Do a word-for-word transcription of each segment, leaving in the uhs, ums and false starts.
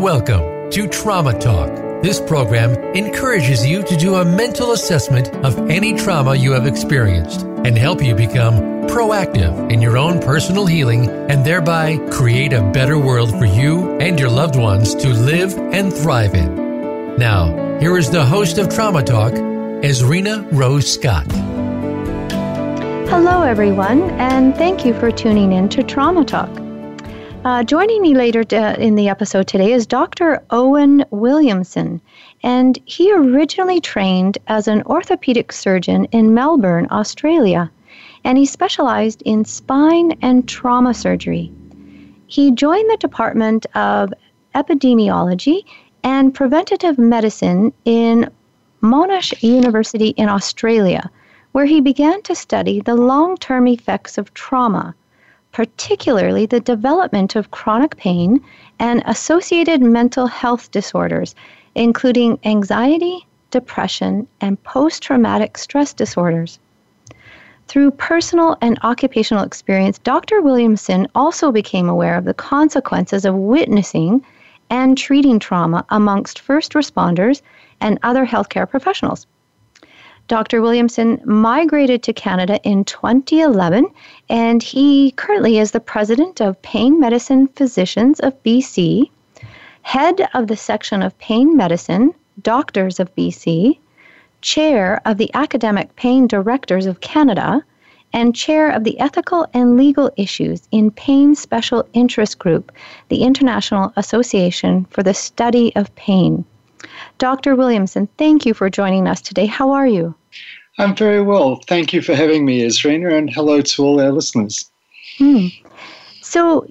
Welcome to Trauma Talk. This program encourages you to do a mental assessment of any trauma you have experienced and help you become proactive in your own personal healing and thereby create a better world for you and your loved ones to live and thrive in. Now, here is the host of Trauma Talk, Ezrina Rose Scott. Hello, everyone, and thank you for tuning in to Trauma Talk. Uh, joining me later t- in the episode today is Doctor Owen Williamson, and he originally trained as an orthopedic surgeon in Melbourne, Australia, and he specialized in spine and trauma surgery. He joined the Department of Epidemiology and Preventative Medicine in Monash University in Australia, where he began to study the long-term effects of trauma, particularly the development of chronic pain and associated mental health disorders, including anxiety, depression, and post-traumatic stress disorders. Through personal and occupational experience, Doctor Williamson also became aware of the consequences of witnessing and treating trauma amongst first responders and other healthcare professionals. Doctor Williamson migrated to Canada in twenty eleven, and he currently is the president of Pain Medicine Physicians of B C, head of the section of Pain Medicine, Doctors of B C, chair of the Academic Pain Directors of Canada, and chair of the Ethical and Legal Issues in Pain Special Interest Group, the International Association for the Study of Pain. Doctor Williamson, thank you for joining us today. How are you? I'm very well. Thank you for having me, Ezrina, and hello to all our listeners. Hmm. So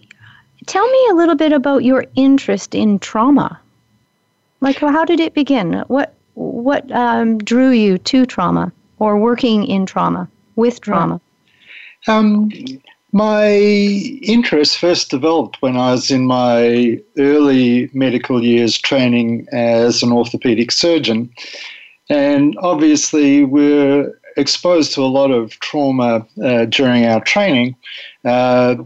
tell me a little bit about your interest in trauma. Like, how did it begin? What what um, drew you to trauma or working in trauma, with trauma? Um, my interest first developed when I was in my early medical years training as an orthopedic surgeon. And obviously, we're exposed to a lot of trauma uh, during our training uh,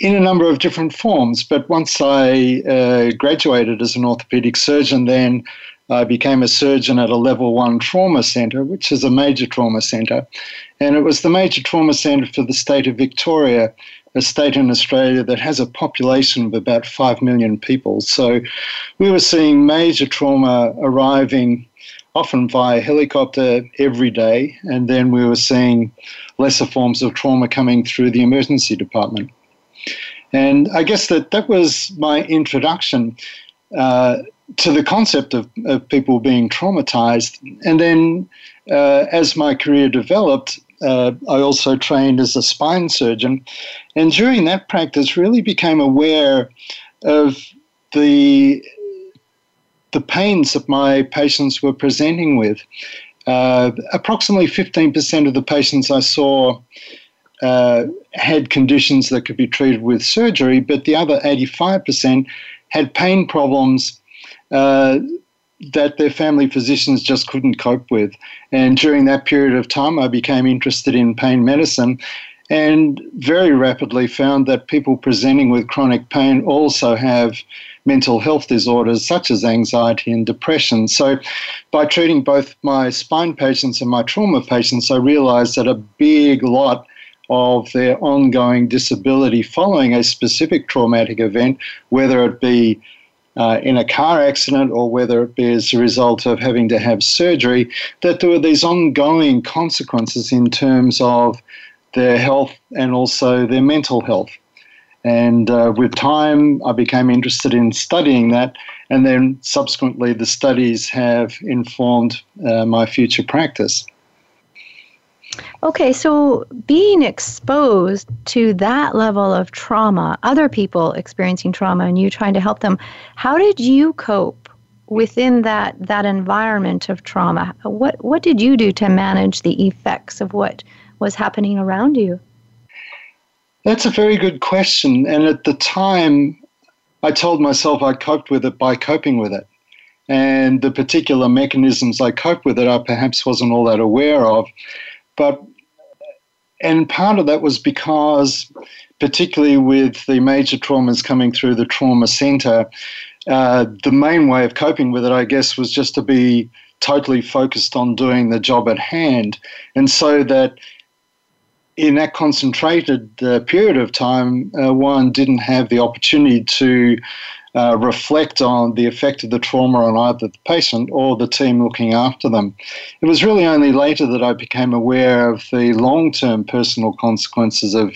in a number of different forms. But once I uh, graduated as an orthopedic surgeon, then I became a surgeon at a level one trauma centre, which is a major trauma centre. And it was the major trauma centre for the state of Victoria, a state in Australia that has a population of about five million people. So we were seeing major trauma arriving often via helicopter every day, and then we were seeing lesser forms of trauma coming through the emergency department. And I guess that that was my introduction uh, to the concept of, of people being traumatized. And then uh, as my career developed, uh, I also trained as a spine surgeon. And during that practice, really became aware of the the pains that my patients were presenting with. Uh, approximately fifteen percent of the patients I saw uh, had conditions that could be treated with surgery, but the other eighty-five percent had pain problems uh, that their family physicians just couldn't cope with. And during that period of time, I became interested in pain medicine and very rapidly found that people presenting with chronic pain also have mental health disorders such as anxiety and depression. So by treating both my spine patients and my trauma patients, I realized that a big lot of their ongoing disability following a specific traumatic event, whether it be uh, in a car accident or whether it be as a result of having to have surgery, that there were these ongoing consequences in terms of their health and also their mental health. And uh, with time, I became interested in studying that. And then subsequently, the studies have informed uh, my future practice. Okay, so being exposed to that level of trauma, other people experiencing trauma and you trying to help them, how did you cope within that, that environment of trauma? What, what did you do to manage the effects of what was happening around you? That's a very good question. And at the time, I told myself I coped with it by coping with it. And the particular mechanisms I coped with it, I perhaps wasn't all that aware of. But, and part of that was because, particularly with the major traumas coming through the trauma centre, uh, the main way of coping with it, I guess, was just to be totally focused on doing the job at hand. And so that in that concentrated uh, period of time, uh, one didn't have the opportunity to uh, reflect on the effect of the trauma on either the patient or the team looking after them. It was really only later that I became aware of the long-term personal consequences of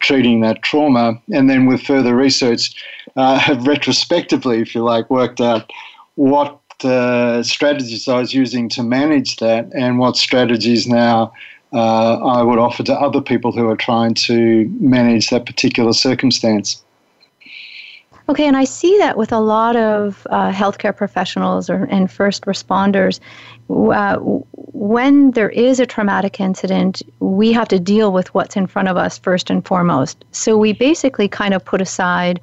treating that trauma, and then with further research, uh, have retrospectively, if you like, worked out what Uh, strategies I was using to manage that and what strategies now uh, I would offer to other people who are trying to manage that particular circumstance. Okay, and I see that with a lot of uh, healthcare professionals or, and first responders. Uh, when there is a traumatic incident, we have to deal with what's in front of us first and foremost. So we basically kind of put aside,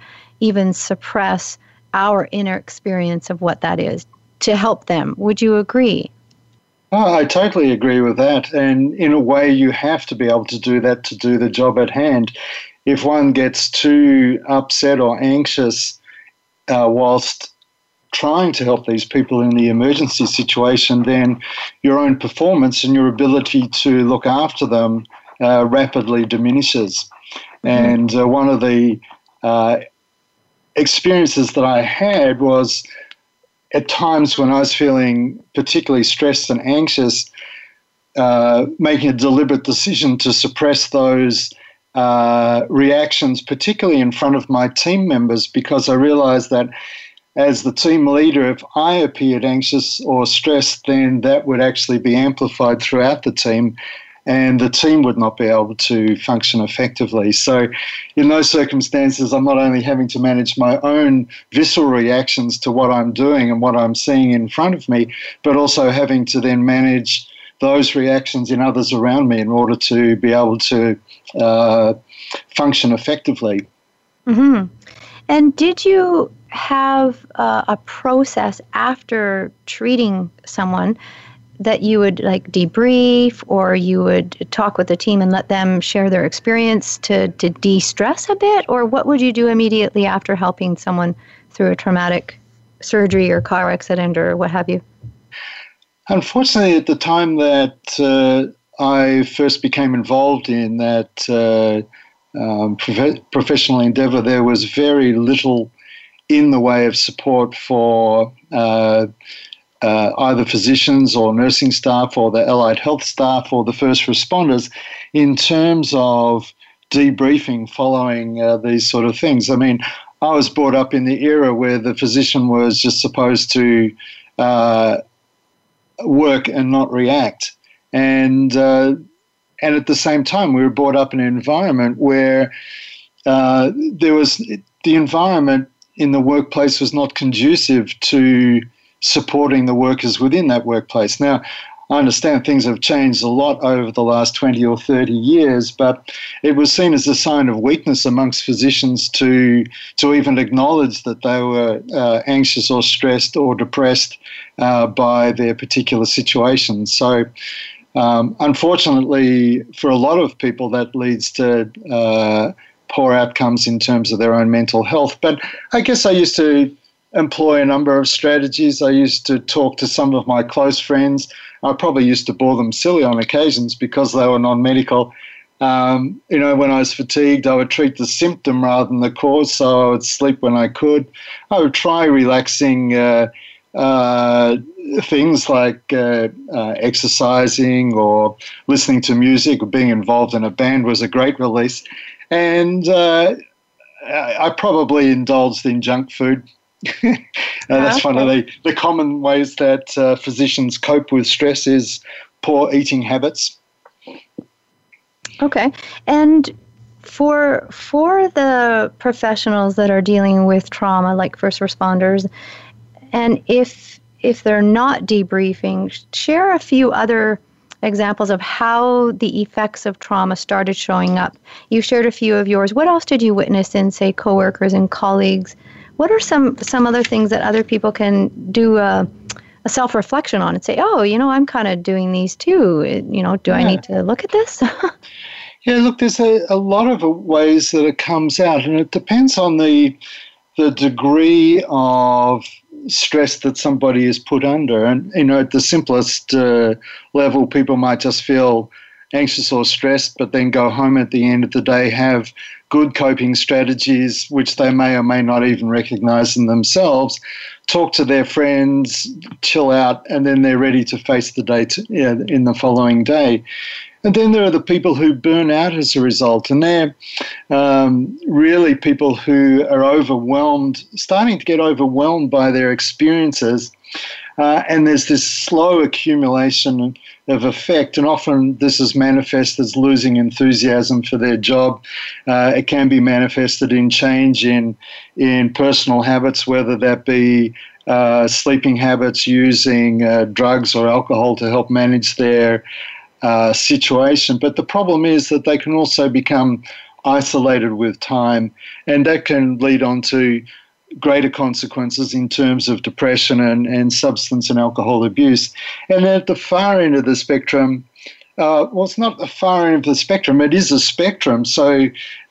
even suppress our inner experience of what that is, to help them. Would you agree? Oh, I totally agree with that. And in a way, you have to be able to do that to do the job at hand. If one gets too upset or anxious uh, whilst trying to help these people in the emergency situation, then your own performance and your ability to look after them uh, rapidly diminishes. Mm-hmm. And uh, one of the uh, experiences that I had was, at times when I was feeling particularly stressed and anxious, uh, making a deliberate decision to suppress those uh, reactions, particularly in front of my team members, because I realized that as the team leader, if I appeared anxious or stressed, then that would actually be amplified throughout the team, and the team would not be able to function effectively. So in those circumstances, I'm not only having to manage my own visceral reactions to what I'm doing and what I'm seeing in front of me, but also having to then manage those reactions in others around me in order to be able to uh, function effectively. Mm-hmm. And did you have uh, a process after treating someone that you would like debrief, or you would talk with the team and let them share their experience to, to de-stress a bit? Or what would you do immediately after helping someone through a traumatic surgery or car accident or what have you? Unfortunately, at the time that uh, I first became involved in that uh, um, prof- professional endeavor, there was very little in the way of support for uh Uh, either physicians or nursing staff or the allied health staff or the first responders in terms of debriefing following uh, these sort of things. I mean, I was brought up in the era where the physician was just supposed to uh, work and not react. And, uh, and at the same time, we were brought up in an environment where uh, there was the environment in the workplace was not conducive to supporting the workers within that workplace. Now, I understand things have changed a lot over the last twenty or thirty years, but it was seen as a sign of weakness amongst physicians to to even acknowledge that they were uh, anxious or stressed or depressed uh, by their particular situation. So, um, unfortunately, for a lot of people, that leads to uh, poor outcomes in terms of their own mental health. But I guess I used to employ a number of strategies. I used to talk to some of my close friends. I probably used to bore them silly on occasions because they were non-medical. Um, you know, when I was fatigued, I would treat the symptom rather than the cause, so I would sleep when I could. I would try relaxing uh, uh, things like uh, uh, exercising or listening to music, or being involved in a band was a great release. And uh, I probably indulged in junk food. uh, that's one of the, the common ways that uh, physicians cope with stress is poor eating habits. Okay. And for for the professionals that are dealing with trauma, like first responders, and if if they're not debriefing, share a few other examples of how the effects of trauma started showing up. You shared a few of yours. What else did you witness in, say, coworkers and colleagues? What are some, some other things that other people can do a, a self-reflection on and say, oh, you know, I'm kind of doing these too. You know, do yeah. I need to look at this? yeah, look, there's a, a lot of ways that it comes out, and it depends on the the degree of stress that somebody is put under. And, you know, at the simplest uh, level, people might just feel anxious or stressed, but then go home at the end of the day, have good coping strategies, which they may or may not even recognize in themselves, talk to their friends, chill out, and then they're ready to face the day to, you know, in the following day. And then there are the people who burn out as a result, and they're um, really people who are overwhelmed, starting to get overwhelmed by their experiences, uh, and there's this slow accumulation of effect, and often this is manifest as losing enthusiasm for their job. Uh, it can be manifested in change in, in personal habits, whether that be uh, sleeping habits, using uh, drugs or alcohol to help manage their Uh, situation. But the problem is that they can also become isolated with time, and that can lead on to greater consequences in terms of depression and, and substance and alcohol abuse. And at the far end of the spectrum, uh, well, it's not the far end of the spectrum, it is a spectrum. So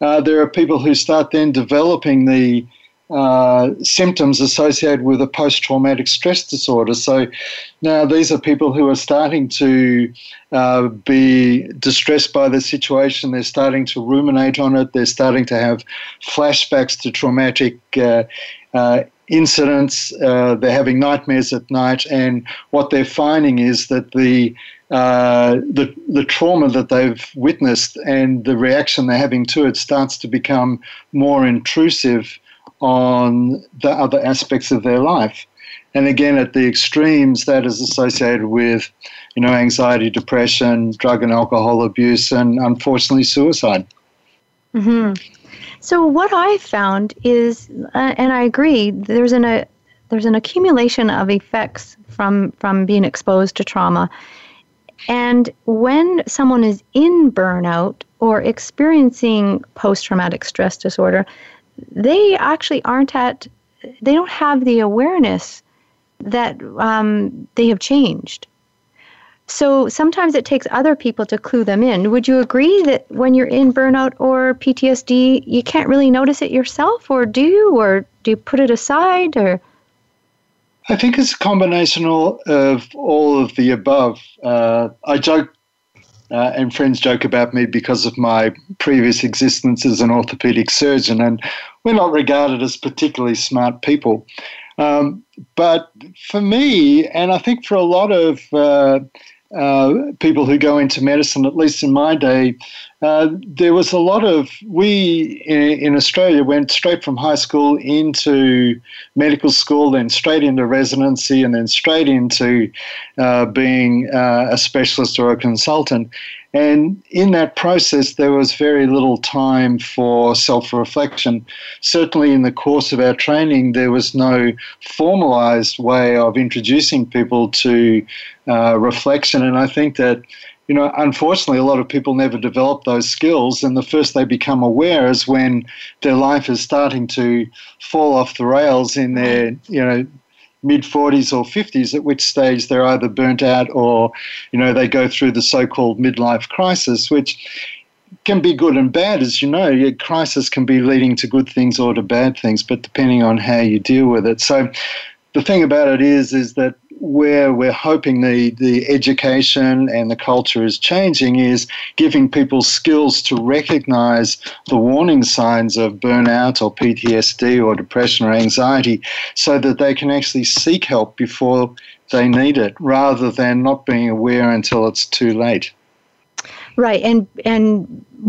uh, there are people who start then developing the Uh, symptoms associated with a post-traumatic stress disorder. So now these are people who are starting to uh, be distressed by the situation. They're starting to ruminate on it. They're starting to have flashbacks to traumatic uh, uh, incidents. Uh, they're having nightmares at night. And what they're finding is that the Uh, the the trauma that they've witnessed and the reaction they're having to it starts to become more intrusive on the other aspects of their life. And again, at the extremes, that is associated with, you know, anxiety, depression, drug and alcohol abuse, and unfortunately suicide. Mm-hmm. So what I found is, uh, and I agree, there's an uh, there's an accumulation of effects from from being exposed to trauma. And when someone is in burnout or experiencing post-traumatic stress disorder, they actually aren't at, they don't have the awareness that um, they have changed. So sometimes it takes other people to clue them in. Would you agree that when you're in burnout or P T S D, you can't really notice it yourself, or do you, or do you put it aside, or? I think it's a combination of all of the above. Uh, I joke, uh, and friends joke about me because of my previous existence as an orthopedic surgeon, and we're not regarded as particularly smart people. Um, but for me, and I think for a lot of uh, uh, people who go into medicine, at least in my day, uh, there was a lot of, we in, in Australia went straight from high school into medical school, then straight into residency, and then straight into uh, being uh, a specialist or a consultant. And in that process, there was very little time for self-reflection. Certainly in the course of our training, there was no formalized way of introducing people to uh, reflection. And I think that, you know, unfortunately, a lot of people never develop those skills, and the first they become aware is when their life is starting to fall off the rails in their, you know, mid-forties or fifties, at which stage they're either burnt out or, you know, they go through the so-called midlife crisis, which can be good and bad, as you know. Your crisis can be leading to good things or to bad things, but depending on how you deal with it. So the thing about it is, is that where we're hoping the, the education and the culture is changing is giving people skills to recognize the warning signs of burnout or P T S D or depression or anxiety, so that they can actually seek help before they need it, rather than not being aware until it's too late. Right, and and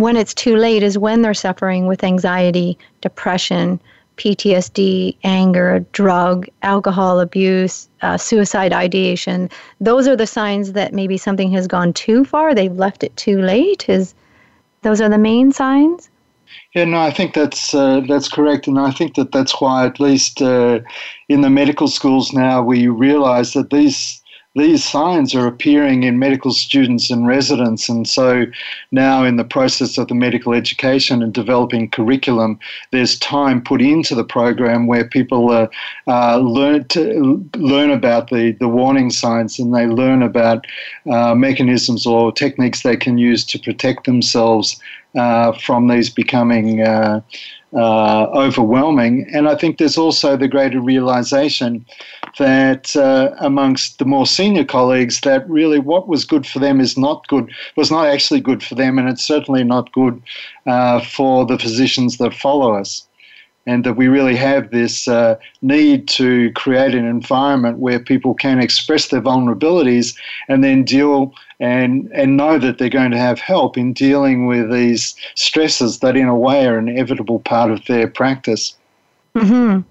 when it's too late is when they're suffering with anxiety, depression, P T S D, anger, drug, alcohol abuse, uh, suicide ideation. Those are the signs that maybe something has gone too far. They've left it too late. Is those are the main signs? Yeah, no, I think that's uh, that's correct, and I think that that's why, at least uh, in the medical schools now, we realize that these. These signs are appearing in medical students and residents, and so now in the process of the medical education and developing curriculum, there's time put into the program where people uh, uh, learn to learn about the, the warning signs, and they learn about uh, mechanisms or techniques they can use to protect themselves uh, from these becoming uh, uh, overwhelming. And I think there's also the greater realization that uh, amongst the more senior colleagues that really what was good for them is not good, was not actually good for them, and it's certainly not good uh, for the physicians that follow us. And that we really have this uh, need to create an environment where people can express their vulnerabilities and then deal and and know that they're going to have help in dealing with these stresses that in a way are an inevitable part of their practice. Mm-hmm.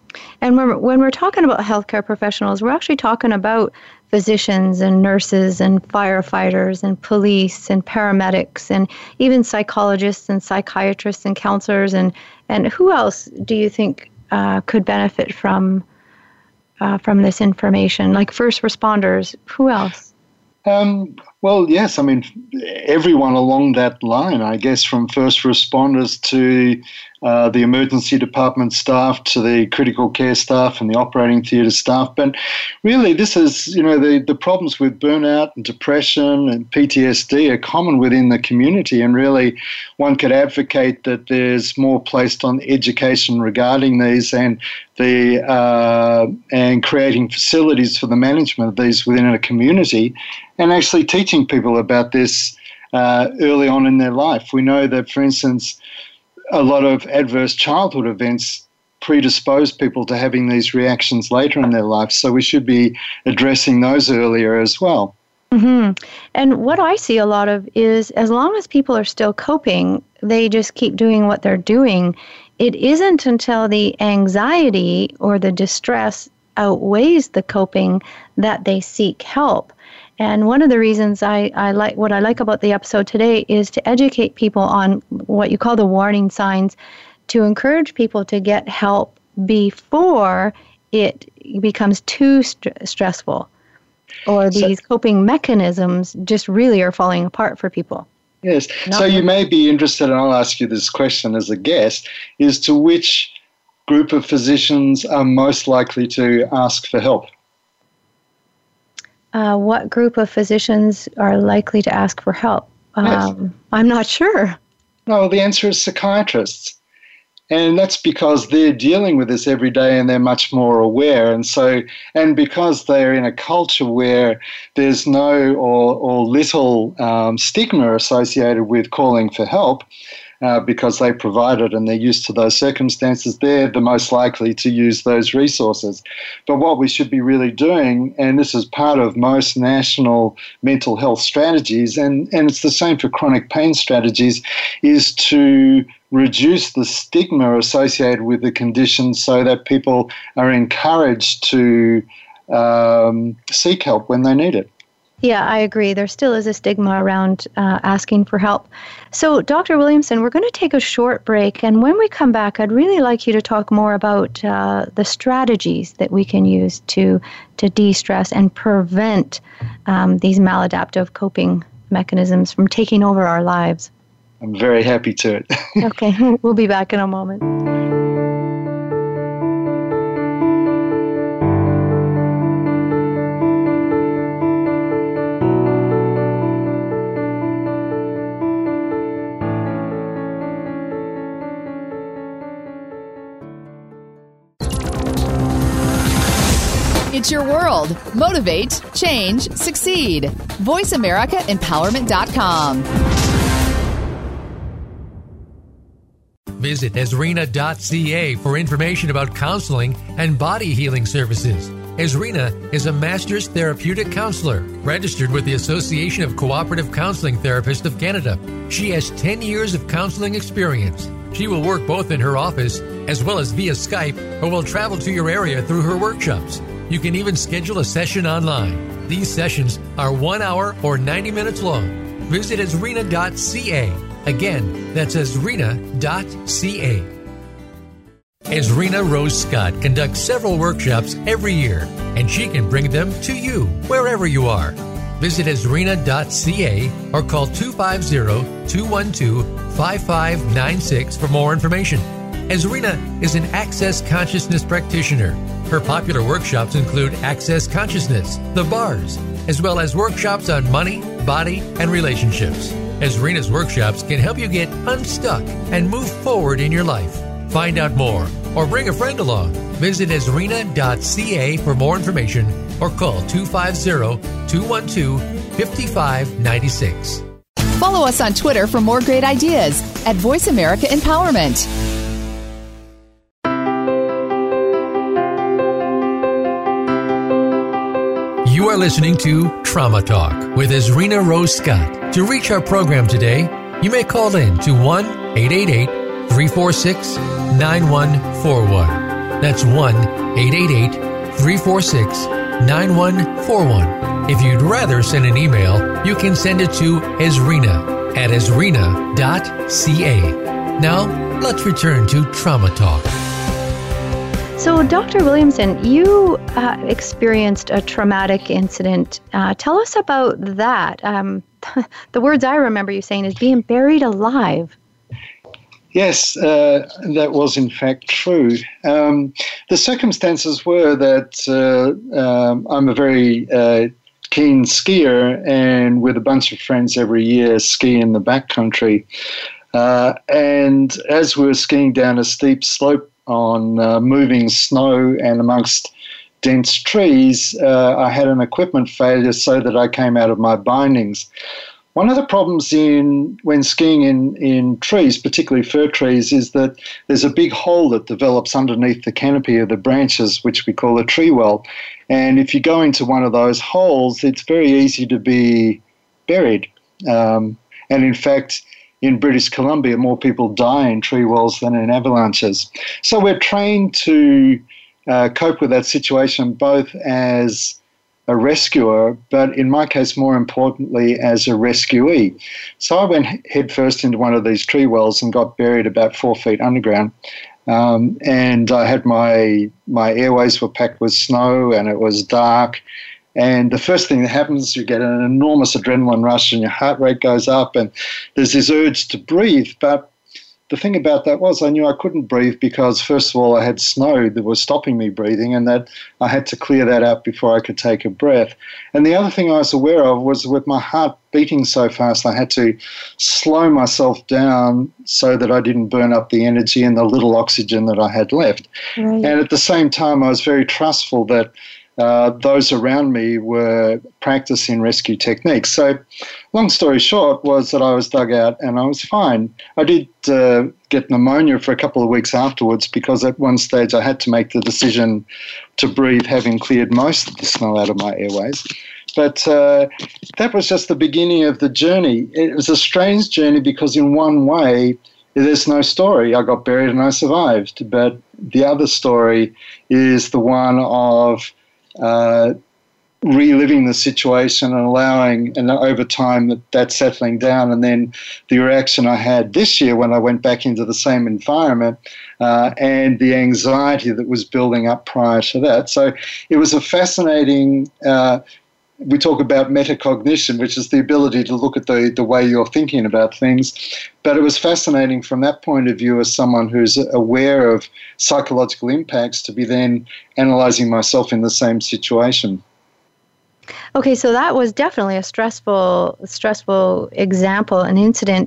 And when we're, when we're talking about healthcare professionals, we're actually talking about physicians and nurses and firefighters and police and paramedics and even psychologists and psychiatrists and counselors. And, and who else do you think uh, could benefit from uh, from this information? Like first responders, who else? Um, well, yes, I mean, everyone along that line, I guess, from first responders to uh, the emergency department staff to the critical care staff and the operating theatre staff. But really, this is, you know, the, the problems with burnout and depression and P T S D are common within the community. And really, one could advocate that there's more placed on education regarding these and the uh, and creating facilities for the management of these within a community. And actually teaching people about this uh, early on in their life. We know that, for instance, a lot of adverse childhood events predispose people to having these reactions later in their life. So we should be addressing those earlier as well. Mm-hmm. And what I see a lot of is as long as people are still coping, they just keep doing what they're doing. It isn't until the anxiety or the distress outweighs the coping that they seek help. And one of the reasons I, I like what I like about the episode today is to educate people on what you call the warning signs, to encourage people to get help before it becomes too st- stressful or these so, coping mechanisms just really are falling apart for people. Yes. Not so you may be interested, and I'll ask you this question as a guest, is to which group of physicians are most likely to ask for help? Uh, what group of physicians are likely to ask for help? Um, yes. I'm not sure. No, the answer is psychiatrists. And that's because they're dealing with this every day and they're much more aware. And so, and because they're in a culture where there's no or, or little um, stigma associated with calling for help, Uh, because they provide it and they're used to those circumstances, they're the most likely to use those resources. But what we should be really doing, and this is part of most national mental health strategies, and, and it's the same for chronic pain strategies, is to reduce the stigma associated with the condition so that people are encouraged to um, seek help when they need it. Yeah, I agree. There still is a stigma around uh, asking for help. So, Doctor Williamson, we're going to take a short break. And when we come back, I'd really like you to talk more about uh, the strategies that we can use to, to de-stress and prevent um, these maladaptive coping mechanisms from taking over our lives. I'm very happy to it. Okay, we'll be back in a moment. It's your world. Motivate, change, succeed. voice america empowerment dot com. Visit Ezrina dot C A for information about counseling and body healing services. Ezrina is a master's therapeutic counselor registered with the Association of Cooperative Counseling Therapists of Canada. She has ten years of counseling experience. She will work both in her office as well as via Skype or will travel to your area through her workshops. You can even schedule a session online. These sessions are one hour or ninety minutes long. Visit Ezrina dot C A. Again, that's Ezrina dot C A. Ezrina Rose Scott conducts several workshops every year, and she can bring them to you wherever you are. Visit Ezrina dot C A or call two five zero, two one two, five five nine six for more information. Ezrina is an Access Consciousness practitioner. Her popular workshops include Access Consciousness, The Bars, as well as workshops on money, body, and relationships. Ezrina's workshops can help you get unstuck and move forward in your life. Find out more or bring a friend along. Visit Ezrina dot c a for more information or call two five zero, two one two, five five nine six. Follow us on Twitter for more great ideas at Voice America Empowerment. You are listening to Trauma Talk with Ezrina Rose Scott. To reach our program today, you may call in to one eight eight eight, three four six, nine one four one. That's one eight eight eight, three four six, nine one four one. If you'd rather send an email, you can send it to Ezrina at Ezrina dot c a. Now, let's return to Trauma Talk. So, Doctor Williamson, you uh, experienced a traumatic incident. Uh, tell us about that. Um, the words I remember you saying is being buried alive. Yes, uh, that was in fact true. Um, the circumstances were that uh, um, I'm a very uh, keen skier, and with a bunch of friends every year ski in the backcountry. Uh, and as we were skiing down a steep slope, on uh, moving snow and amongst dense trees, uh, I had an equipment failure so that I came out of my bindings. One of the problems in when skiing in, in trees, particularly fir trees, is that there's a big hole that develops underneath the canopy of the branches, which we call a tree well. And if you go into one of those holes, it's very easy to be buried. Um, and in fact, in British Columbia, more people die in tree wells than in avalanches. So we're trained to uh, cope with that situation both as a rescuer, but in my case, more importantly, as a rescuee. So I went headfirst into one of these tree wells and got buried about four feet underground. Um, and I had my my airways were packed with snow, and it was dark. And the first thing that happens, you get an enormous adrenaline rush and your heart rate goes up and there's this urge to breathe. But the thing about that was I knew I couldn't breathe because, first of all, I had snow that was stopping me breathing and that I had to clear that out before I could take a breath. And the other thing I was aware of was with my heart beating so fast, I had to slow myself down so that I didn't burn up the energy and the little oxygen that I had left. Right. And at the same time, I was very trustful that Uh, those around me were practicing rescue techniques. So long story short was that I was dug out and I was fine. I did uh, get pneumonia for a couple of weeks afterwards because at one stage I had to make the decision to breathe, having cleared most of the snow out of my airways. But uh, that was just the beginning of the journey. It was a strange journey because in one way, there's no story. I got buried and I survived. But the other story is the one of Uh, reliving the situation and allowing, and over time that, that settling down, and then the reaction I had this year when I went back into the same environment uh, and the anxiety that was building up prior to that. So it was a fascinating, uh, we talk about metacognition, which is the ability to look at the, the way you're thinking about things, but it was fascinating from that point of view as someone who's aware of psychological impacts to be then analyzing myself in the same situation. Okay, so that was definitely a stressful, stressful example, an incident,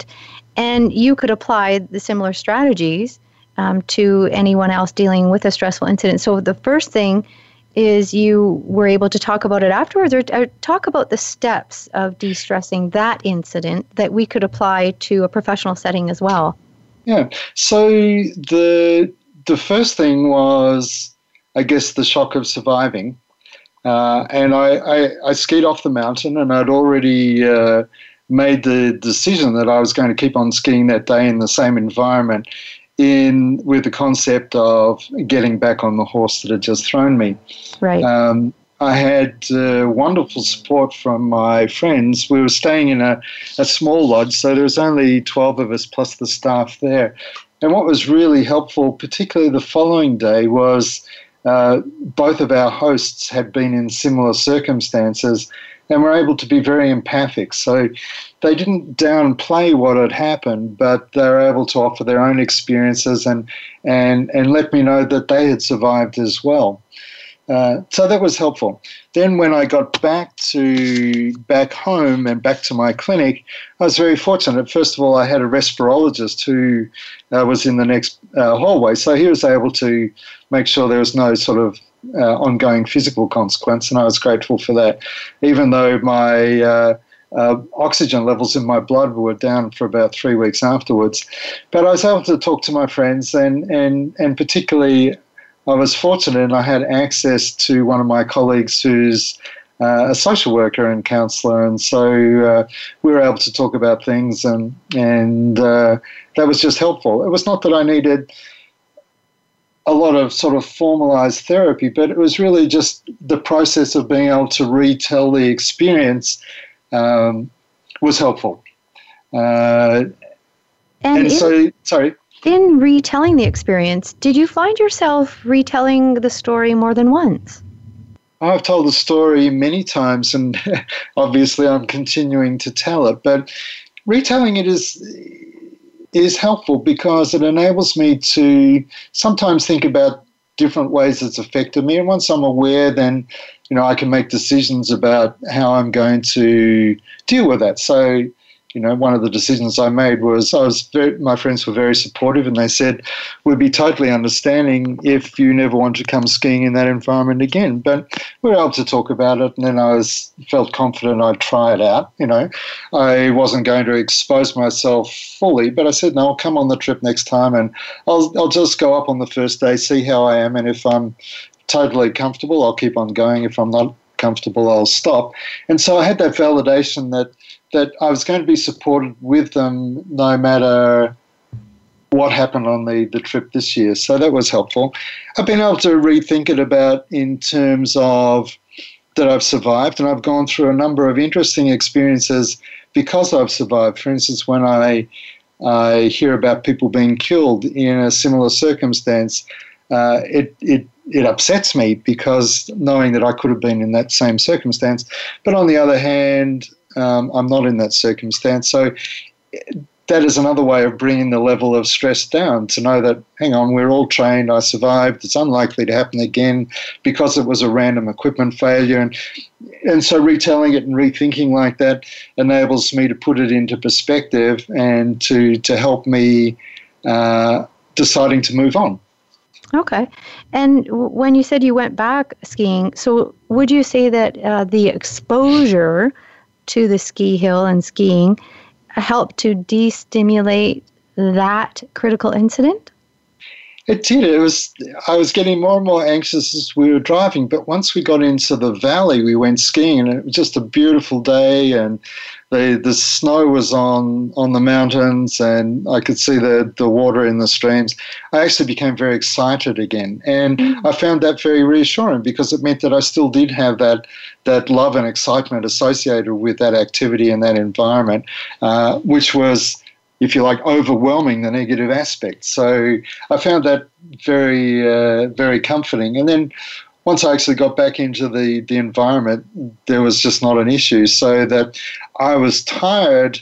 and you could apply the similar strategies um, to anyone else dealing with a stressful incident. So the first thing is you were able to talk about it afterwards, or, or talk about the steps of de-stressing that incident that we could apply to a professional setting as well. Yeah. So the the first thing was, I guess, the shock of surviving. Uh, and I, I, I skied off the mountain, and I'd already uh, made the decision that I was going to keep on skiing that day in the same environment, in with the concept of getting back on the horse that had just thrown me. Right. Um, I had uh, wonderful support from my friends. We were staying in a, a small lodge, so there was only twelve of us plus the staff there. And what was really helpful, particularly the following day, was uh, both of our hosts had been in similar circumstances and were able to be very empathic. So they didn't downplay what had happened, but they were able to offer their own experiences and and and let me know that they had survived as well. Uh, so that was helpful. Then when I got back to back home and back to my clinic, I was very fortunate. First of all, I had a respirologist who uh, was in the next uh, hallway, so he was able to make sure there was no sort of uh, ongoing physical consequence, and I was grateful for that, even though my uh, uh, oxygen levels in my blood were down for about three weeks afterwards. But I was able to talk to my friends, and and, and particularly I was fortunate and I had access to one of my colleagues who's uh, a social worker and counsellor, and so uh, we were able to talk about things, and and uh, that was just helpful. It was not that I needed a lot of sort of formalised therapy, but it was really just the process of being able to retell the experience um, was helpful. Uh, and and so, sorry. In retelling the experience, did you find yourself retelling the story more than once? I've told the story many times, and obviously I'm continuing to tell it. But retelling it is is helpful because it enables me to sometimes think about different ways it's affected me. And once I'm aware, then you know I can make decisions about how I'm going to deal with that. So, you know, one of the decisions I made was I was very, my friends were very supportive, and they said, we'd be totally understanding if you never want to come skiing in that environment again. But we were able to talk about it, and then I was felt confident I'd try it out. You know, I wasn't going to expose myself fully, but I said, no, I'll come on the trip next time, and I'll, I'll just go up on the first day, see how I am, and if I'm totally comfortable, I'll keep on going. If I'm not comfortable, I'll stop. And so I had that validation that that I was going to be supported with them no matter what happened on the, the trip this year. So that was helpful. I've been able to rethink it about in terms of that I've survived, and I've gone through a number of interesting experiences because I've survived. For instance, when I, I hear about people being killed in a similar circumstance, uh, it it It upsets me because knowing that I could have been in that same circumstance. But on the other hand, um, I'm not in that circumstance. So that is another way of bringing the level of stress down, to know that, hang on, we're all trained, I survived, it's unlikely to happen again because it was a random equipment failure. And, and so retelling it and rethinking like that enables me to put it into perspective and to, to help me uh, deciding to move on. Okay. And when you said you went back skiing, so would you say that uh, the exposure to the ski hill and skiing helped to destimulate that critical incident? It did. It was. I was getting more and more anxious as we were driving, but once we got into the valley, we went skiing, and it was just a beautiful day, and the the snow was on, on the mountains, and I could see the, the water in the streams. I actually became very excited again, and mm. I found that very reassuring because it meant that I still did have that that love and excitement associated with that activity and that environment, uh, which was, if you like, overwhelming the negative aspect. So I found that very, uh, very comforting. And then once I actually got back into the, the environment, there was just not an issue. So that I was tired,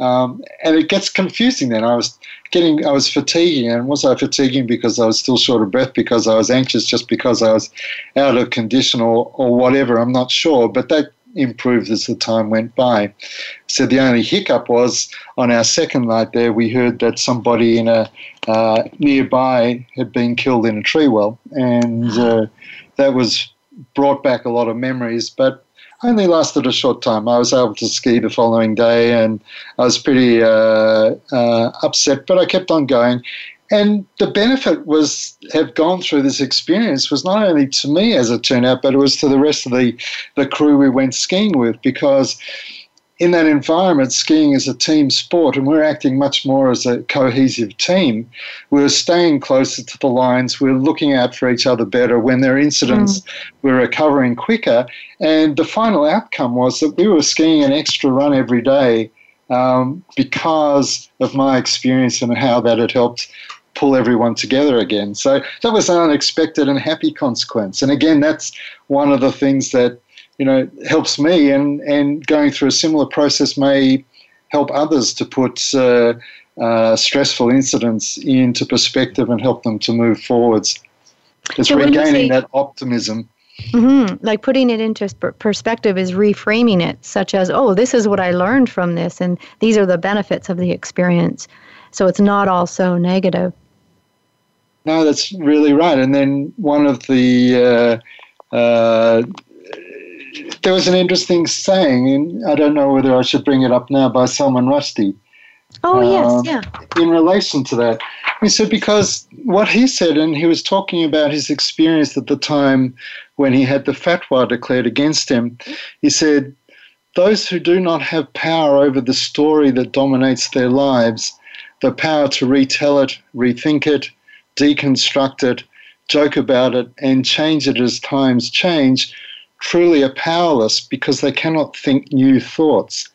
um, and it gets confusing then. I was getting, I was fatiguing, and was I fatiguing because I was still short of breath, because I was anxious, just because I was out of condition, or, or whatever, I'm not sure. But that improved as the time went by. So the only hiccup was on our second night there, we heard that somebody in a uh, nearby had been killed in a tree well, and uh, that was brought back a lot of memories, but only lasted a short time. I was able to ski the following day, and I was pretty uh, uh, upset, but I kept on going. And the benefit was have gone through this experience was not only to me, as it turned out, but it was to the rest of the, the crew we went skiing with, because in that environment, skiing is a team sport, and we're acting much more as a cohesive team. We're staying closer to the lines. We're looking out for each other better. When there are incidents, mm. we're recovering quicker. And the final outcome was that we were skiing an extra run every day um, because of my experience and how that had helped pull everyone together again. So that was an unexpected and happy consequence. And again, that's one of the things that, you know, helps me, and, and going through a similar process may help others to put uh, uh, stressful incidents into perspective and help them to move forwards. It's so regaining say, that optimism. Mm-hmm. Like putting it into perspective is reframing it, such as, oh, this is what I learned from this, and these are the benefits of the experience. So it's not all so negative. No, that's really right. And then one of the, uh, uh, there was an interesting saying, and I don't know whether I should bring it up now, by Salman Rushdie. Oh, uh, yes, yeah. In relation to that. He said, because what he said, and he was talking about his experience at the time when he had the fatwa declared against him, he said, those who do not have power over the story that dominates their lives, the power to retell it, rethink it, deconstruct it, joke about it, and change it as times change, truly are powerless because they cannot think new thoughts.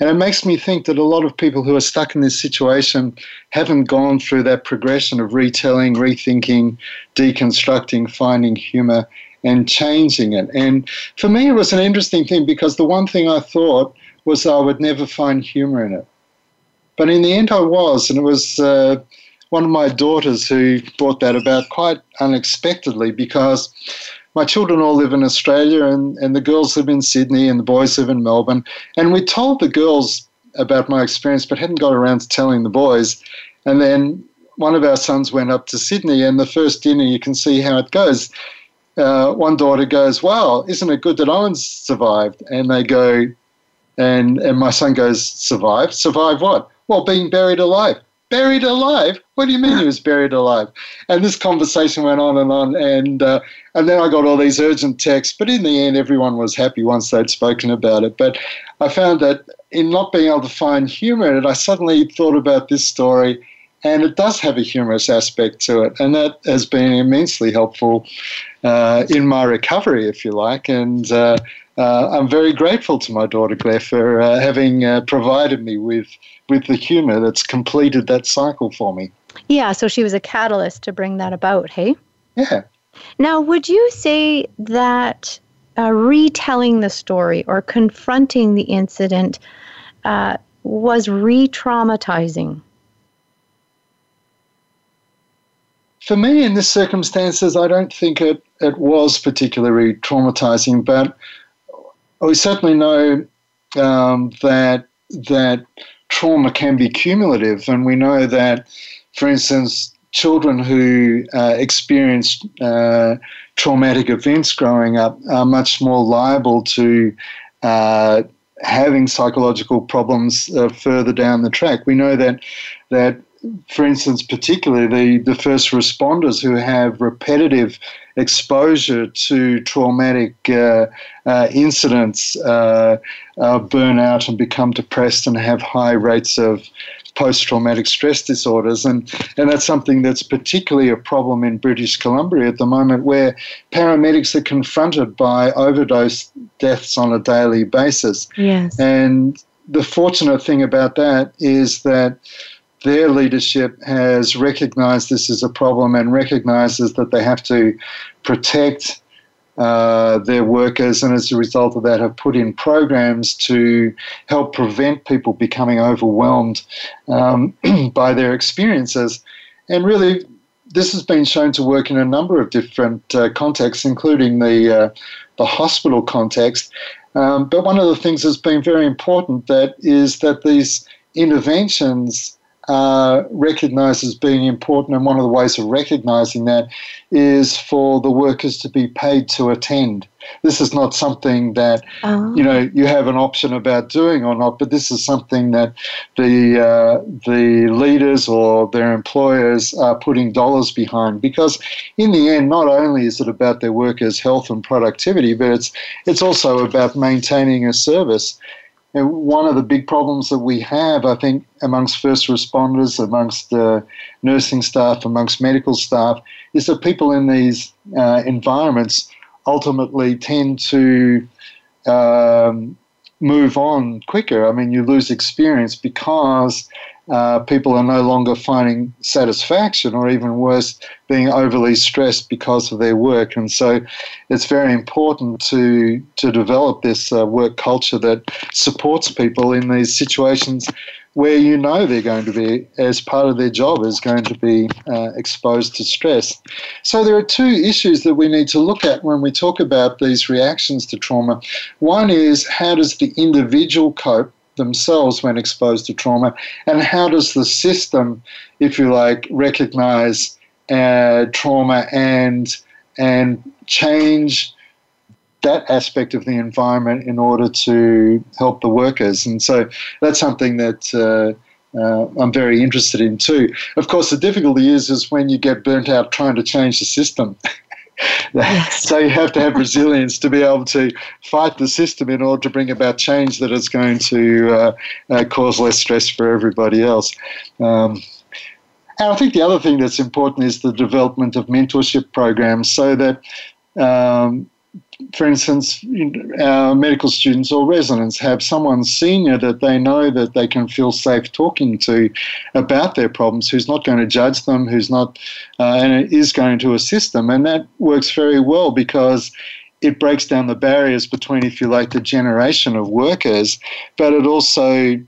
And it makes me think that a lot of people who are stuck in this situation haven't gone through that progression of retelling, rethinking, deconstructing, finding humor, and changing it. And for me, it was an interesting thing because the one thing I thought was I would never find humor in it. But in the end, I was, and it was... Uh, One of my daughters who brought that about quite unexpectedly, because my children all live in Australia, and, and the girls live in Sydney and the boys live in Melbourne. And we told the girls about my experience but hadn't got around to telling the boys. And then one of our sons went up to Sydney, and the first dinner, you can see how it goes. Uh, one daughter goes, wow, isn't it good that Owen's survived? And they go, and, and my son goes, survive? Survive what? Well, being buried alive. Buried alive? What do you mean he was buried alive? And this conversation went on and on, and uh, and then I got all these urgent texts, but in the end everyone was happy once they'd spoken about it. But I found that in not being able to find humour in it, I suddenly thought about this story, and it does have a humorous aspect to it, and that has been immensely helpful uh, in my recovery, if you like, and uh, uh, I'm very grateful to my daughter Claire for uh, having uh, provided me with with the humor that's completed that cycle for me. Yeah, so she was a catalyst to bring that about, hey? Yeah. Now, would you say that uh, retelling the story or confronting the incident uh, was re-traumatizing? For me, in the circumstances, I don't think it, it was particularly traumatizing, but we certainly know um, that that... trauma can be cumulative, and we know that, for instance, children who uh, experience uh, traumatic events growing up are much more liable to uh, having psychological problems uh, further down the track. We know that, that for instance, particularly the, the first responders who have repetitive exposure to traumatic uh, uh, incidents uh, uh, burn out and become depressed and have high rates of post-traumatic stress disorders. And, and that's something that's particularly a problem in British Columbia at the moment, where paramedics are confronted by overdose deaths on a daily basis. Yes. And the fortunate thing about that is that their leadership has recognized this as a problem and recognizes that they have to protect uh, their workers, and as a result of that have put in programs to help prevent people becoming overwhelmed um, by their experiences. And really, this has been shown to work in a number of different uh, contexts, including the, uh, the hospital context. Um, but one of the things that's been very important that is that these interventions Uh, recognized as being important, and one of the ways of recognizing that is for the workers to be paid to attend. This is not something that oh. you know you have an option about doing or not, but this is something that the uh, the leaders or their employers are putting dollars behind, because in the end, not only is it about their workers' health and productivity, but it's it's also about maintaining a service. And one of the big problems that we have, I think, amongst first responders, amongst uh, nursing staff, amongst medical staff, is that people in these uh, environments ultimately tend to um, move on quicker. I mean, you lose experience because uh, people are no longer finding satisfaction, or even worse, being overly stressed because of their work. And so it's very important to to develop this uh, work culture that supports people in these situations where you know they're going to be, as part of their job, is going to be uh, exposed to stress. So there are two issues that we need to look at when we talk about these reactions to trauma. One is, how does the individual cope themselves when exposed to trauma, and how does the system, if you like, recognize uh, trauma and and change that aspect of the environment in order to help the workers. And so that's something that uh, uh, I'm very interested in too. Of course, the difficulty is, is when you get burnt out trying to change the system. Yes. So you have to have resilience to be able to fight the system in order to bring about change that is going to uh, uh, cause less stress for everybody else. Um, and I think the other thing that's important is the development of mentorship programs, so that um, for instance, our medical students or residents have someone senior that they know that they can feel safe talking to about their problems, who's not going to judge them, who's not, uh, and is going to assist them. And that works very well, because it breaks down the barriers between, if you like, the generation of workers, but it also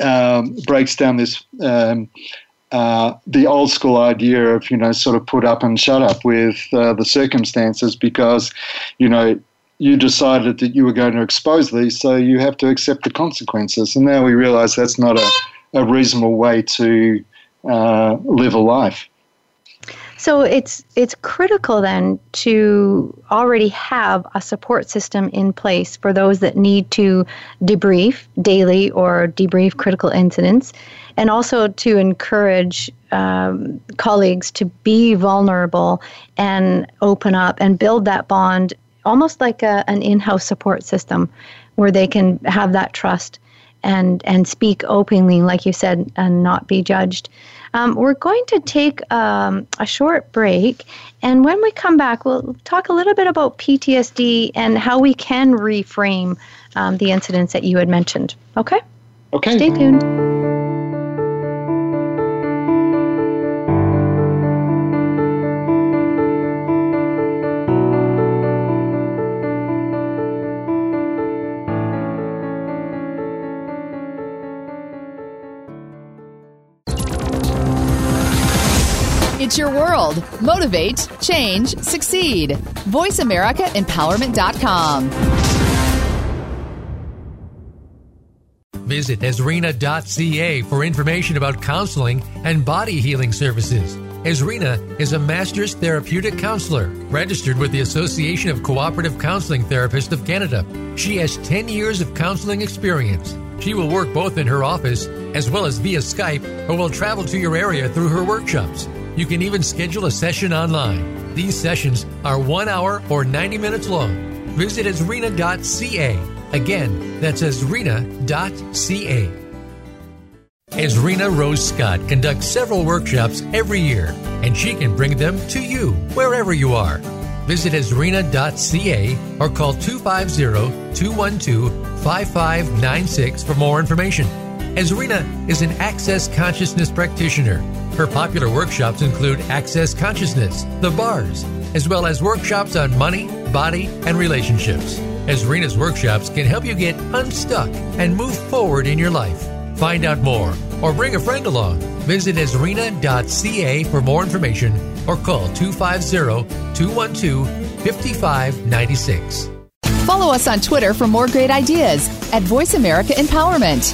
um, breaks down this um Uh, the old school idea of, you know, sort of put up and shut up with uh, the circumstances, because, you know, you decided that you were going to expose these, so you have to accept the consequences. And now we realize that's not a, a reasonable way to uh, live a life. So it's it's critical then to already have a support system in place for those that need to debrief daily or debrief critical incidents, and also to encourage um, colleagues to be vulnerable and open up and build that bond, almost like a, an in-house support system where they can have that trust and, and speak openly, like you said, and not be judged. Um, we're going to take um, a short break, and when we come back, we'll talk a little bit about P T S D and how we can reframe um, the incidents that you had mentioned. Okay? Okay. Stay tuned. It's your world. Motivate, change, succeed. voice america empowerment dot com. Visit Ezrina dot C A for information about counseling and body healing services. Ezrina is a master's therapeutic counselor registered with the Association of Cooperative Counseling Therapists of Canada. She has ten years of counseling experience. She will work both in her office as well as via Skype, or will travel to your area through her workshops. You can even schedule a session online. These sessions are one hour or ninety minutes long. Visit Ezrina dot C A. Again, that's Ezrina dot C A. Ezrina Rose Scott conducts several workshops every year, and she can bring them to you wherever you are. Visit Ezrina dot C A or call two five zero, two one two, five five nine six for more information. Ezrina is an Access Consciousness practitioner. Her popular workshops include Access Consciousness, The Bars, as well as workshops on money, body, and relationships. Ezrina's workshops can help you get unstuck and move forward in your life. Find out more or bring a friend along. Visit Ezrina dot C A for more information or call two five zero, two one two, five five nine six. Follow us on Twitter for more great ideas at Voice America Empowerment.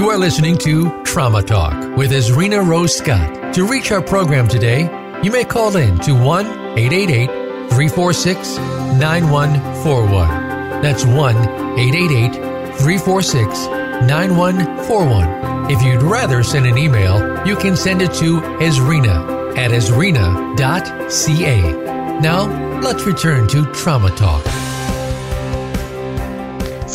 You are listening to Trauma Talk with Ezrina Rose Scott. To reach our program today, you may call in to one eight eight eight, three four six, nine one four one. That's one eight eight eight, three four six, nine one four one. If you'd rather send an email, you can send it to Ezrina at Ezrina dot C A. Now, let's return to Trauma Talk.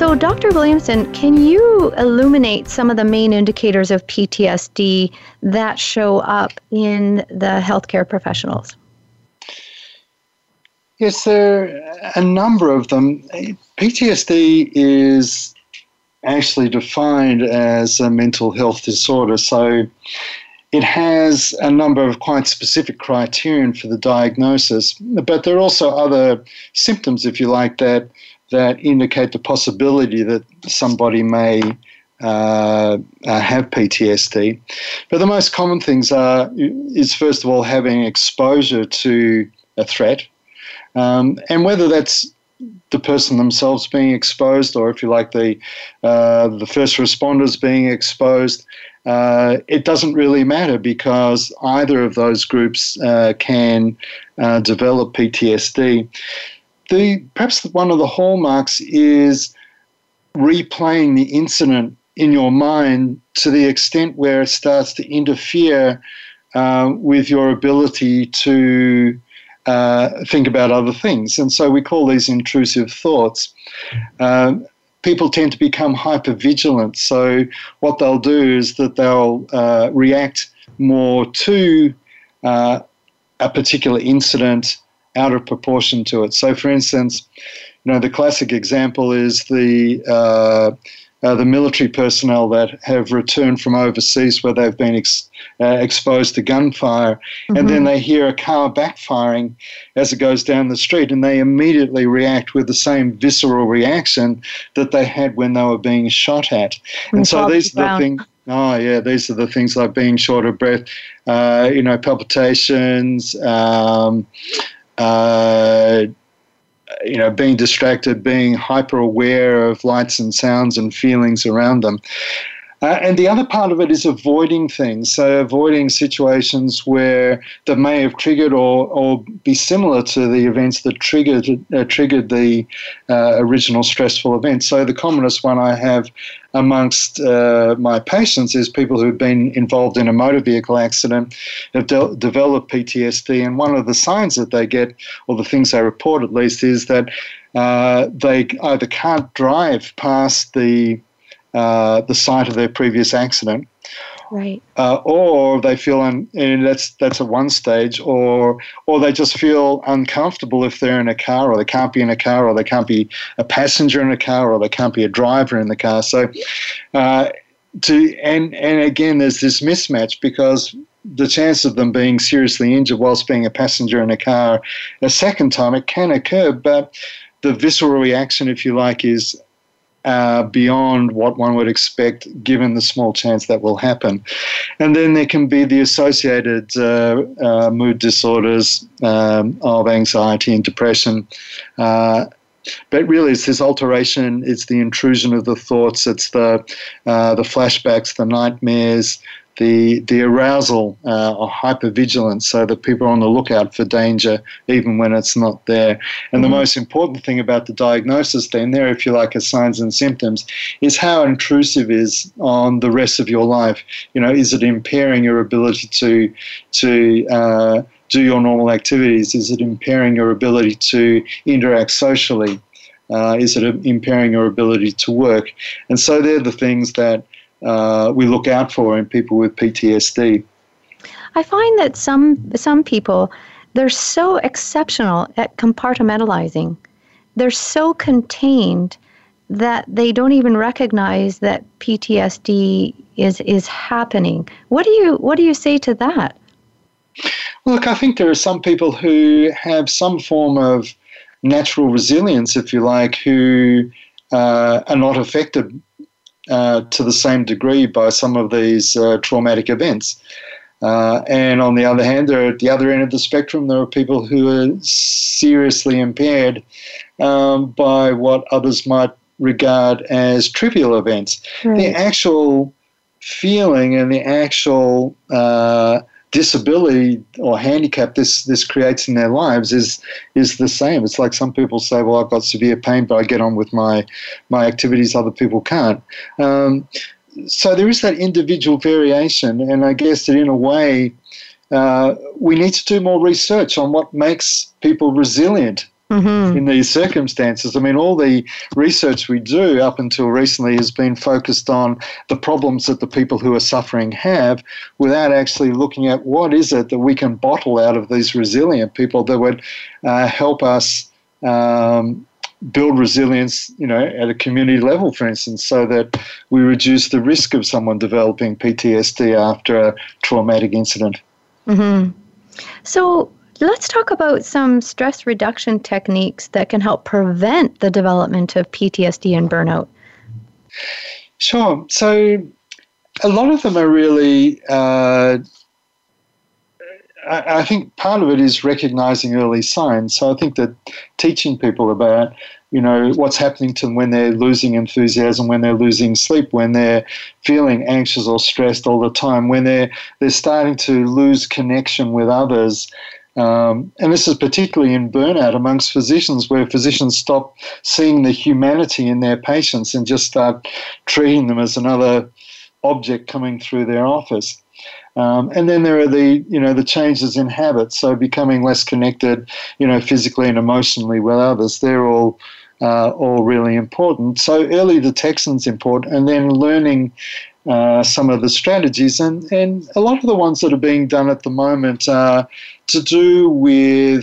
So, Doctor Williamson, can you illuminate some of the main indicators of P T S D that show up in the healthcare professionals? Yes, there are a number of them. P T S D is actually defined as a mental health disorder, so It has a number of quite specific criteria for the diagnosis, but there are also other symptoms, if you like, that that indicate the possibility that somebody may uh, have P T S D. But the most common things are is first of all having exposure to a threat, um, and whether that's the person themselves being exposed, or if you like, the uh, the first responders being exposed. Uh, it doesn't really matter because either of those groups uh, can uh, develop P T S D. The perhaps one of the hallmarks is replaying the incident in your mind to the extent where it starts to interfere uh, with your ability to uh, think about other things. And so we call these intrusive thoughts. Um, People tend to become hypervigilant, so what they'll do is that they'll uh, react more to uh, a particular incident out of proportion to it. So, for instance, you know, the classic example is the uh, uh, the military personnel that have returned from overseas where they've been ex- uh, exposed to gunfire, mm-hmm. and then they hear a car backfiring as it goes down the street, and they immediately react with the same visceral reaction that they had when they were being shot at. And, and so these are the things, oh yeah, these are the things like being short of breath, uh, you know, palpitations, um, uh, you know, being distracted, being hyper aware of lights and sounds and feelings around them. Uh, and the other part of it is avoiding things, so avoiding situations where that may have triggered or, or be similar to the events that triggered uh, triggered the uh, original stressful event. So the commonest one I have amongst uh, my patients is people who've been involved in a motor vehicle accident, have de- developed P T S D, and one of the signs that they get, or the things they report at least, is that uh, they either can't drive past the Uh, the site of their previous accident, right? Uh, or they feel, un- and that's that's at one stage, or or they just feel uncomfortable if they're in a car, or they can't be in a car, or they can't be a passenger in a car, or they can't be a driver in the car. So, uh, to and and again, there's this mismatch because the chance of them being seriously injured whilst being a passenger in a car a second time, it can occur, but the visceral reaction, if you like, is Uh, beyond what one would expect given the small chance that will happen. And then there can be the associated uh, uh, mood disorders um, of anxiety and depression. Uh, but really it's this alteration, it's the intrusion of the thoughts, it's the uh, the flashbacks, the nightmares, the the arousal uh, or hypervigilance, so that people are on the lookout for danger even when it's not there. And mm-hmm. the most important thing about the diagnosis then there, if you like, as signs and symptoms, is how intrusive is on the rest of your life. You know, is it impairing your ability to, to uh, do your normal activities? Is it impairing your ability to interact socially? Uh, is it impairing your ability to work? And so they're the things that Uh, we look out for in people with P T S D. I find that some some people, they're so exceptional at compartmentalizing. They're so contained that they don't even recognize that P T S D is is happening. What do you what do you say to that? Well, look, I think there are some people who have some form of natural resilience, if you like, who uh, are not affected Uh, to the same degree by some of these uh, traumatic events. Uh, and on the other hand, there at the other end of the spectrum, there are people who are seriously impaired um, by what others might regard as trivial events. Right. The actual feeling and the actual uh, disability or handicap this this creates in their lives is is the same. It's like some people say, well, I've got severe pain, but I get on with my my activities, other people can't. Um, so there is that individual variation, and I guess that in a way uh, we need to do more research on what makes people resilient mm-hmm. in these circumstances. I mean, all the research we do up until recently has been focused on the problems that the people who are suffering have without actually looking at what is it that we can bottle out of these resilient people that would uh, help us um, build resilience, you know, at a community level, for instance, so that we reduce the risk of someone developing P T S D after a traumatic incident. Mm-hmm. So let's talk about some stress reduction techniques that can help prevent the development of P T S D and burnout. Sure. So a lot of them are really, uh, I, I think part of it is recognizing early signs. So I think that teaching people about, you know, what's happening to them when they're losing enthusiasm, when they're losing sleep, when they're feeling anxious or stressed all the time, when they're, they're starting to lose connection with others. Um, and this is particularly in burnout amongst physicians, where physicians stop seeing the humanity in their patients and just start treating them as another object coming through their office. Um, and then there are the, you know, the changes in habits, so becoming less connected, you know, physically and emotionally with others. They're all uh, all really important. So early detection's important, and then learning Uh, some of the strategies, and, and a lot of the ones that are being done at the moment are to do with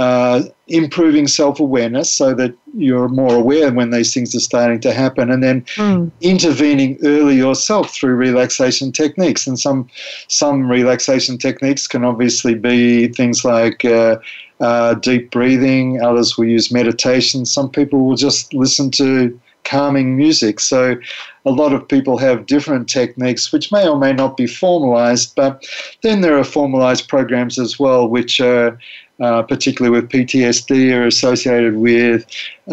uh, improving self-awareness, so that you're more aware when these things are starting to happen, and then mm. intervening early yourself through relaxation techniques. And some some relaxation techniques can obviously be things like uh, uh, deep breathing. Others will use meditation. Some people will just listen to calming music. So a lot of people have different techniques which may or may not be formalized, but then there are formalized programs as well, which are uh, particularly with P T S D are associated with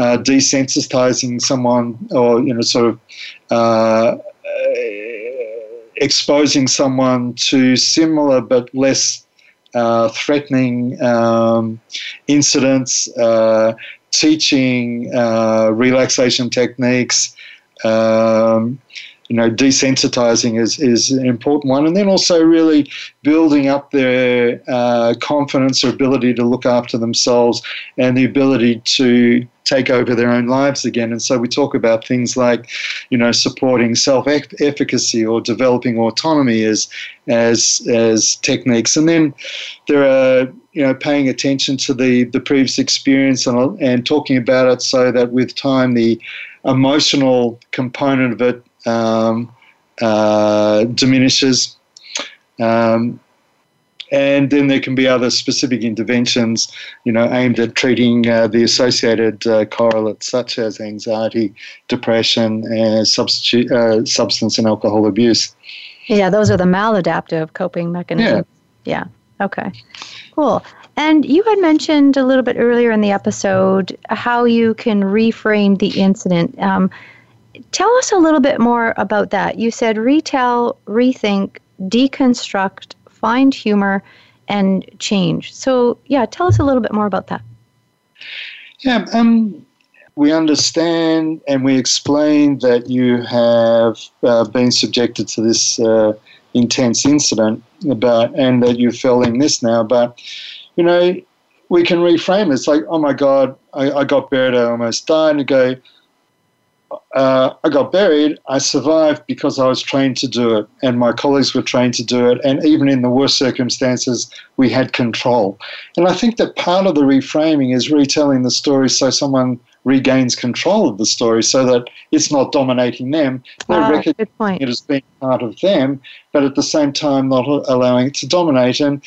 uh, desensitizing someone, or, you know, sort of uh, exposing someone to similar but less uh, threatening um, incidents, uh, teaching uh, relaxation techniques. Um, you know, desensitizing is, is an important one. And then also really building up their uh, confidence or ability to look after themselves and the ability to take over their own lives again. And so we talk about things like, you know, supporting self-efficacy or developing autonomy as, as, as techniques. And then there are, you know, paying attention to the, the previous experience and, and talking about it, so that with time the emotional component of it um, uh, diminishes. Um, and then there can be other specific interventions, you know, aimed at treating uh, the associated uh, correlates, such as anxiety, depression, and substitute, uh, substance and alcohol abuse. Yeah, those are the maladaptive coping mechanisms. Yeah. Yeah. Okay, cool. And you had mentioned a little bit earlier in the episode how you can reframe the incident. Um, tell us a little bit more about that. You said retell, rethink, deconstruct, find humor, and change. So, yeah, tell us a little bit more about that. Yeah, um, we understand and we explain that you have uh, been subjected to this uh, intense incident, about, and that you fell in this now, but, you know, we can reframe it. It's like, oh my God, I, I got buried, I almost died. And you go, uh, I got buried, I survived because I was trained to do it, and my colleagues were trained to do it, and even in the worst circumstances, we had control. And I think that part of the reframing is retelling the story so someone regains control of the story, so that it's not dominating them. They're ah, recognizing it as being part of them, but at the same time not allowing it to dominate. And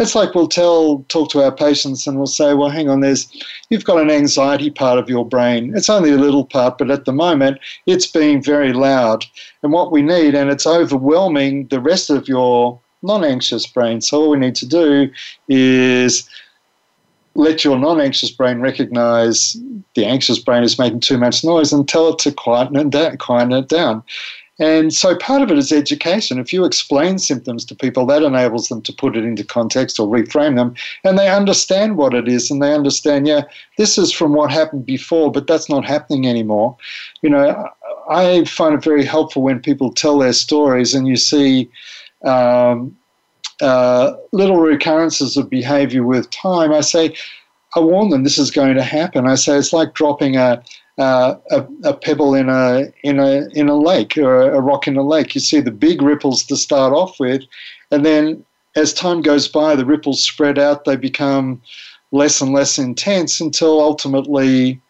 it's like we'll tell, talk to our patients and we'll say, well, hang on, there's, you've got an anxiety part of your brain. It's only a little part, but at the moment it's being very loud. And what we need, and it's overwhelming the rest of your non-anxious brain. So all we need to do is let your non-anxious brain recognize the anxious brain is making too much noise and tell it to quieten it down, quieten it down. And so part of it is education. If you explain symptoms to people, that enables them to put it into context or reframe them, and they understand what it is, and they understand, yeah, this is from what happened before, but that's not happening anymore. You know, I find it very helpful when people tell their stories and you see um, uh, little recurrences of behavior with time. I say, I warn them this is going to happen. I say it's like dropping a uh, a, a pebble in a in a in a lake, or a, a rock in a lake. You see the big ripples to start off with, and then as time goes by, the ripples spread out. They become less and less intense until ultimately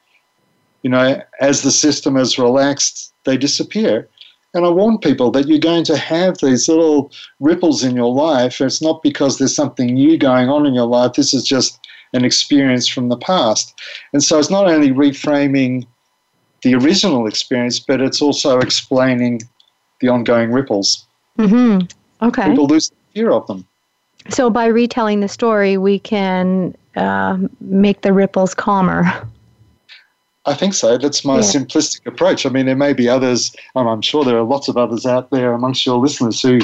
you know, as the system is relaxed, they disappear. And I warn people that you're going to have these little ripples in your life. It's not because there's something new going on in your life. This is just an experience from the past. And so it's not only reframing the original experience, but it's also explaining the ongoing ripples. Mm-hmm. Okay. People lose the fear of them. So by retelling the story, we can uh, make the ripples calmer. I think so. That's my yeah. simplistic approach. I mean, there may be others, and I'm sure there are lots of others out there amongst your listeners who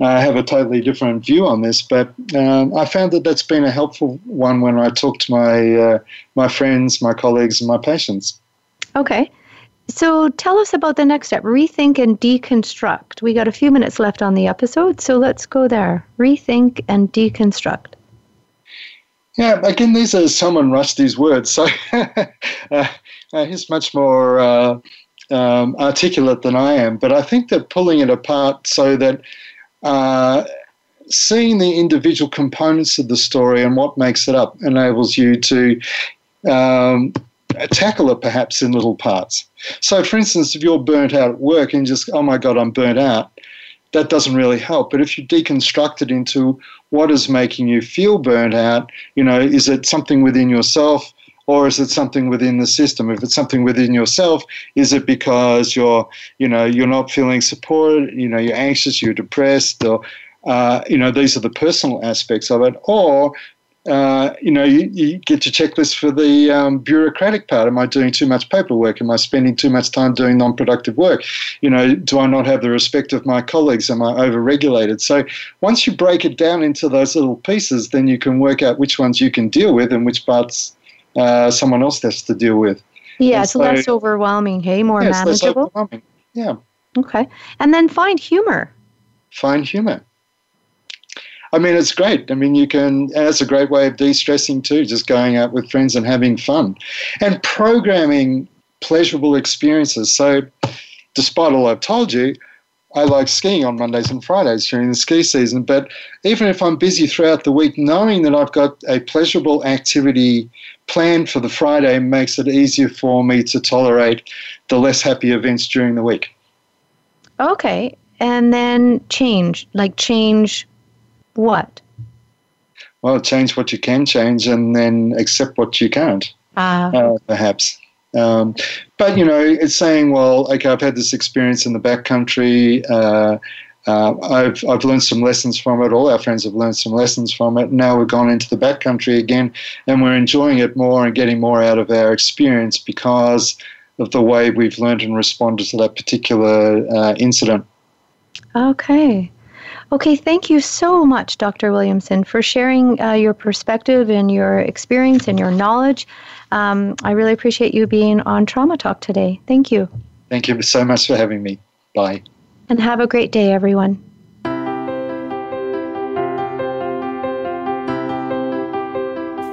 uh, have a totally different view on this, but um, I found that that's been a helpful one when I talk to my, uh, my friends, my colleagues, and my patients. Okay. So tell us about the next step, rethink and deconstruct. We got a few minutes left on the episode, so let's go there. Rethink and deconstruct. Yeah, again, these are Salman Rushdie's words, so uh, he's much more uh, um, articulate than I am. But I think that pulling it apart so that uh, seeing the individual components of the story and what makes it up enables you to um, tackle it perhaps in little parts. So, for instance, if you're burnt out at work and just, oh, my God, I'm burnt out, that doesn't really help. But if you deconstruct it into what is making you feel burnt out, you know, is it something within yourself or is it something within the system? If it's something within yourself, is it because you're, you know, you're not feeling supported, you know, you're anxious, you're depressed, or, uh, you know, these are the personal aspects of it. Or, uh, you know, you, you get your checklist for the um, bureaucratic part. Am I doing too much paperwork? Am I spending too much time doing non-productive work? You know, do I not have the respect of my colleagues? Am I over-regulated? So once you break it down into those little pieces, then you can work out which ones you can deal with and which parts uh, someone else has to deal with. Yeah, so, so less overwhelming, hey? More yeah, manageable? It's less overwhelming. Yeah. Okay. And then find humor. Find humor. I mean, it's great. I mean, you can, and it's a great way of de-stressing too, just going out with friends and having fun. And programming pleasurable experiences. So despite all I've told you, I like skiing on Mondays and Fridays during the ski season. But even if I'm busy throughout the week, knowing that I've got a pleasurable activity planned for the Friday makes it easier for me to tolerate the less happy events during the week. Okay. And then change, like change... What? Well, change what you can change and then accept what you can't, uh, uh, perhaps. Um, but, you know, it's saying, well, okay, I've had this experience in the backcountry. Uh, uh, I've, I've learned some lessons from it. All our friends have learned some lessons from it. Now we've gone into the backcountry again and we're enjoying it more and getting more out of our experience because of the way we've learned and responded to that particular uh, incident. Okay. Okay, thank you so much, Doctor Williamson, for sharing uh, your perspective and your experience and your knowledge. Um, I really appreciate you being on Trauma Talk today. Thank you. Thank you so much for having me. Bye. And have a great day, everyone.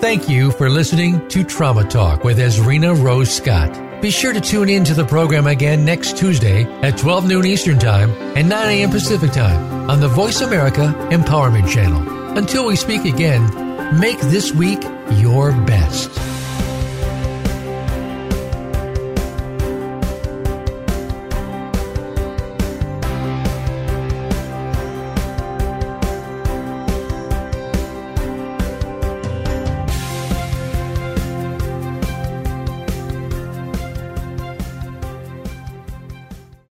Thank you for listening to Trauma Talk with Ezrina Rose Scott. Be sure to tune in to the program again next Tuesday at twelve noon Eastern Time and nine a.m. Pacific Time on the Voice America Empowerment Channel. Until we speak again, make this week your best.